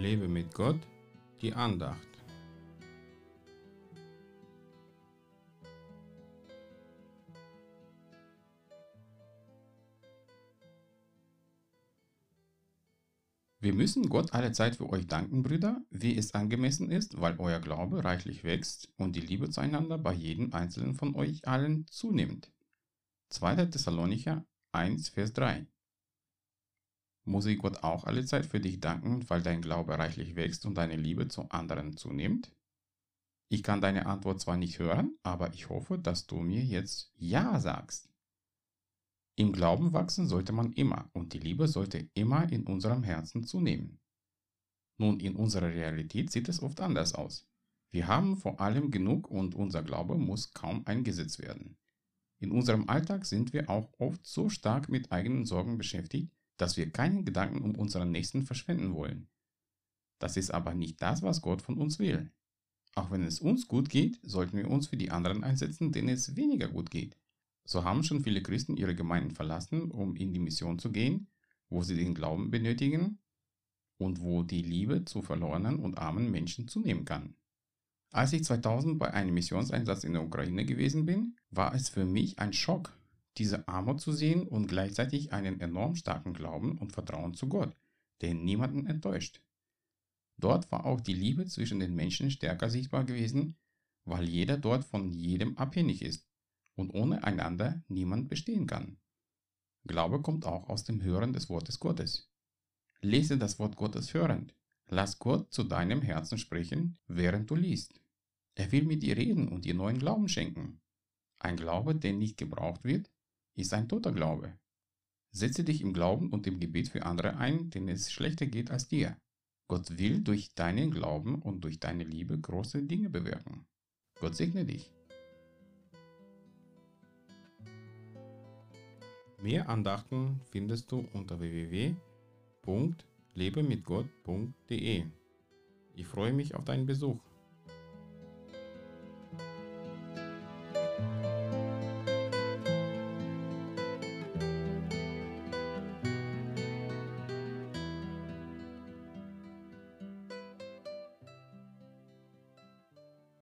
Lebe mit Gott, die Andacht. Wir müssen Gott allezeit für euch danken, Brüder, wie es angemessen ist, weil euer Glaube reichlich wächst und die Liebe zueinander bei jedem einzelnen von euch allen zunimmt. 2. Thessalonicher 1, Vers 3. Muss ich Gott auch allezeit für dich danken, weil dein Glaube reichlich wächst und deine Liebe zu anderen zunimmt? Ich kann deine Antwort zwar nicht hören, aber ich hoffe, dass du mir jetzt Ja sagst. Im Glauben wachsen sollte man immer und die Liebe sollte immer in unserem Herzen zunehmen. Nun, in unserer Realität sieht es oft anders aus. Wir haben vor allem genug und unser Glaube muss kaum eingesetzt werden. In unserem Alltag sind wir auch oft so stark mit eigenen Sorgen beschäftigt, dass wir keinen Gedanken um unseren Nächsten verschwenden wollen. Das ist aber nicht das, was Gott von uns will. Auch wenn es uns gut geht, sollten wir uns für die anderen einsetzen, denen es weniger gut geht. So haben schon viele Christen ihre Gemeinden verlassen, um in die Mission zu gehen, wo sie den Glauben benötigen und wo die Liebe zu verlorenen und armen Menschen zunehmen kann. Als ich 2000 bei einem Missionseinsatz in der Ukraine gewesen bin, war es für mich ein Schock, diese Armut zu sehen und gleichzeitig einen enorm starken Glauben und Vertrauen zu Gott, der niemanden enttäuscht. Dort war auch die Liebe zwischen den Menschen stärker sichtbar gewesen, weil jeder dort von jedem abhängig ist. Und ohne einander niemand bestehen kann. Glaube kommt auch aus dem Hören des Wortes Gottes. Lese das Wort Gottes hörend. Lass Gott zu deinem Herzen sprechen, während du liest. Er will mit dir reden und dir neuen Glauben schenken. Ein Glaube, der nicht gebraucht wird, ist ein toter Glaube. Setze dich im Glauben und im Gebet für andere ein, denen es schlechter geht als dir. Gott will durch deinen Glauben und durch deine Liebe große Dinge bewirken. Gott segne dich. Mehr Andachten findest du unter www.lebemitgott.de. Ich freue mich auf deinen Besuch.